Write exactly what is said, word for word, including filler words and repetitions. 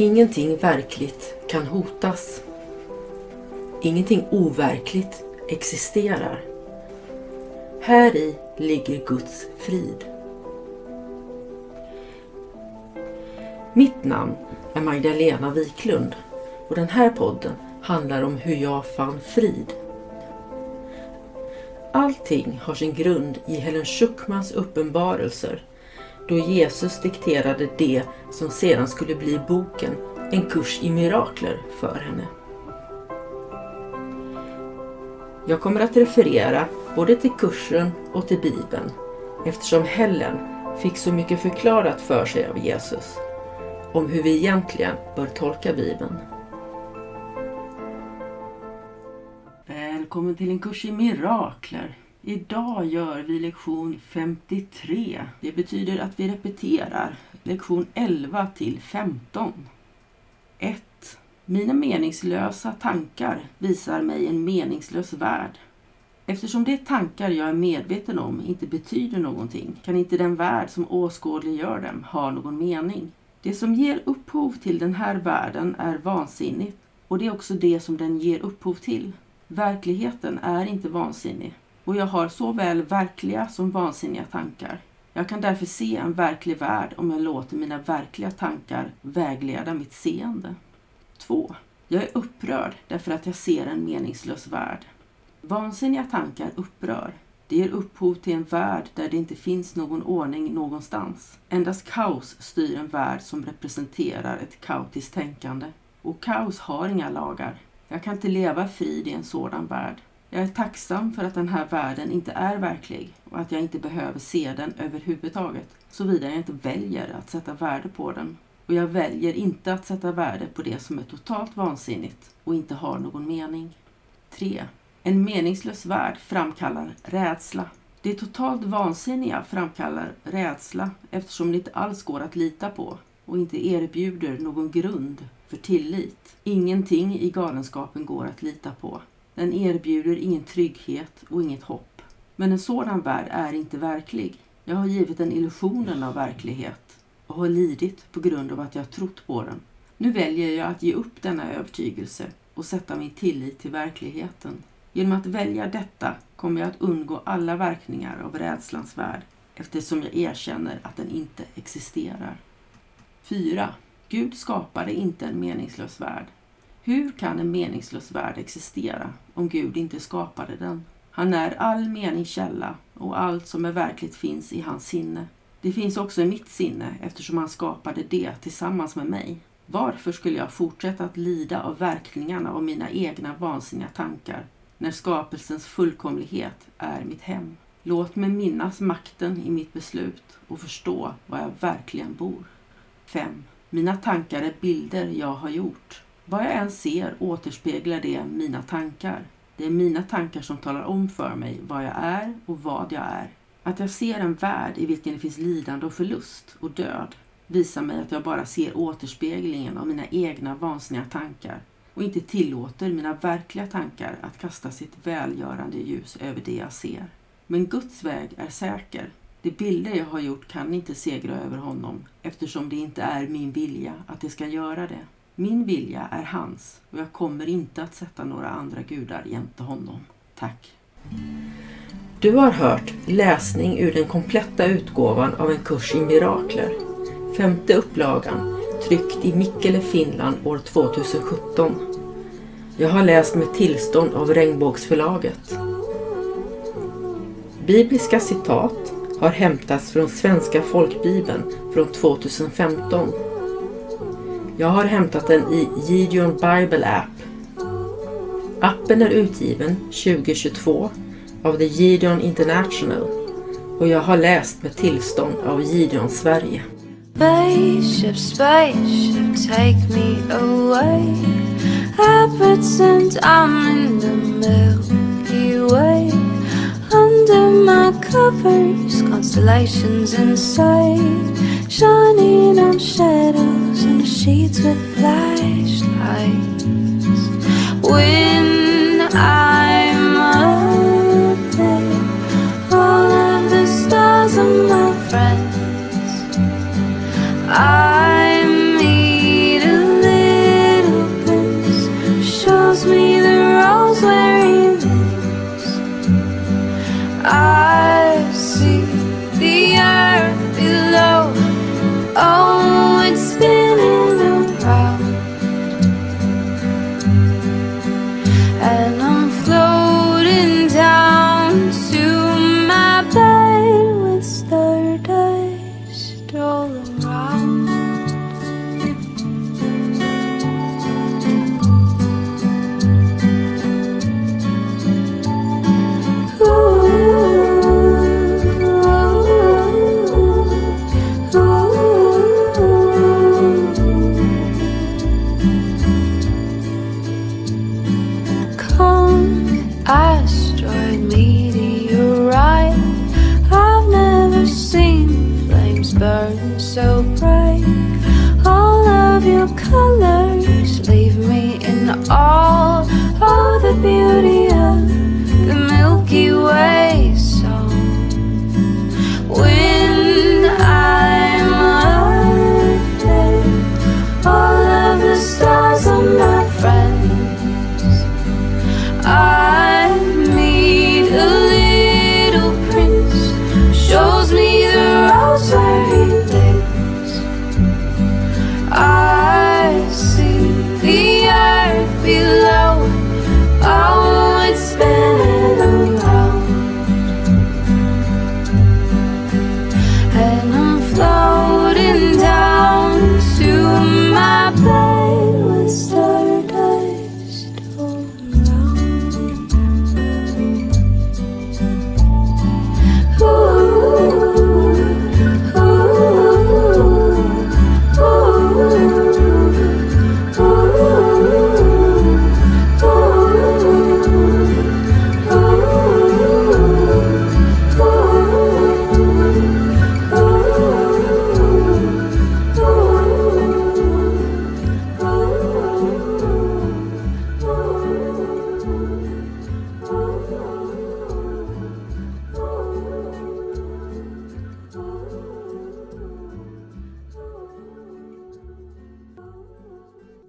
Ingenting verkligt kan hotas. Ingenting overkligt existerar. Här i ligger Guds frid. Mitt namn är Magdalena Wiklund och den här podden handlar om hur jag fann frid. Allting har sin grund i Helen Schucmans uppenbarelser, då Jesus dikterade det som sedan skulle bli boken En kurs i mirakler för henne. Jag kommer att referera både till kursen och till Bibeln, eftersom Helen fick så mycket förklarat för sig av Jesus om hur vi egentligen bör tolka Bibeln. Välkommen till en kurs i mirakler. Idag gör vi lektion femtiotre. Det betyder att vi repeterar lektion elva till femton. ett. Mina meningslösa tankar visar mig en meningslös värld. Eftersom de tankar jag är medveten om inte betyder någonting, kan inte den värld som åskådliggör dem ha någon mening. Det som ger upphov till den här världen är vansinnigt, och det är också det som den ger upphov till. Verkligheten är inte vansinnig, och jag har såväl verkliga som vansinniga tankar. Jag kan därför se en verklig värld om jag låter mina verkliga tankar vägleda mitt seende. två. Jag är upprörd därför att jag ser en meningslös värld. Vansinniga tankar upprör. Det ger upphov till en värld där det inte finns någon ordning någonstans. Endast kaos styr en värld som representerar ett kaotiskt tänkande. Och kaos har inga lagar. Jag kan inte leva frid i en sådan värld. Jag är tacksam för att den här världen inte är verklig och att jag inte behöver se den överhuvudtaget, såvida jag inte väljer att sätta värde på den. Och jag väljer inte att sätta värde på det som är totalt vansinnigt och inte har någon mening. tre. En meningslös värld framkallar rädsla. Det totalt vansinniga framkallar rädsla eftersom det inte alls går att lita på och inte erbjuder någon grund för tillit. Ingenting i galenskapen går att lita på. Den erbjuder ingen trygghet och inget hopp. Men en sådan värld är inte verklig. Jag har givit den illusionen av verklighet och har lidit på grund av att jag har trott på den. Nu väljer jag att ge upp denna övertygelse och sätta min tillit till verkligheten. Genom att välja detta kommer jag att undgå alla verkningar av rädslans värld, eftersom jag erkänner att den inte existerar. fyra. Gud skapade inte en meningslös värld. Hur kan en meningslös värld existera om Gud inte skapade den? Han är all meningskälla och allt som är verkligt finns i hans sinne. Det finns också i mitt sinne eftersom han skapade det tillsammans med mig. Varför skulle jag fortsätta att lida av verkningarna av mina egna vansinniga tankar när skapelsens fullkomlighet är mitt hem? Låt mig minnas makten i mitt beslut och förstå var jag verkligen bor. fem. Mina tankar är bilder jag har gjort. Vad jag än ser återspeglar det mina tankar. Det är mina tankar som talar om för mig vad jag är och vad jag är. Att jag ser en värld i vilken det finns lidande och förlust och död visar mig att jag bara ser återspeglingen av mina egna vansinniga tankar och inte tillåter mina verkliga tankar att kasta sitt välgörande ljus över det jag ser. Men Guds väg är säker. De bilder jag har gjort kan inte segra över honom eftersom det inte är min vilja att det ska göra det. Min vilja är hans och jag kommer inte att sätta några andra gudar jämte honom. Tack. Du har hört läsning ur den kompletta utgåvan av en kurs i mirakler. Femte upplagan, tryckt i Mikkele, Finland år tjugosjutton. Jag har läst med tillstånd av Regnbågsförlaget. Bibliska citat har hämtats från Svenska Folkbibeln från tjugofemton. Jag har hämtat den i Gideon Bible App. Appen är utgiven tjugohundratjugotvå av The Gideon International och jag har läst med tillstånd av Gideon Sverige. Spaceship, spaceship, take me away. I pretend I'm in the Milky Way. Under my covers, constellations inside. Shining on shadows and sheets with flashlights. When I'm up there, all of the stars are my friends. I meet a it all around. Colors leave me in awe.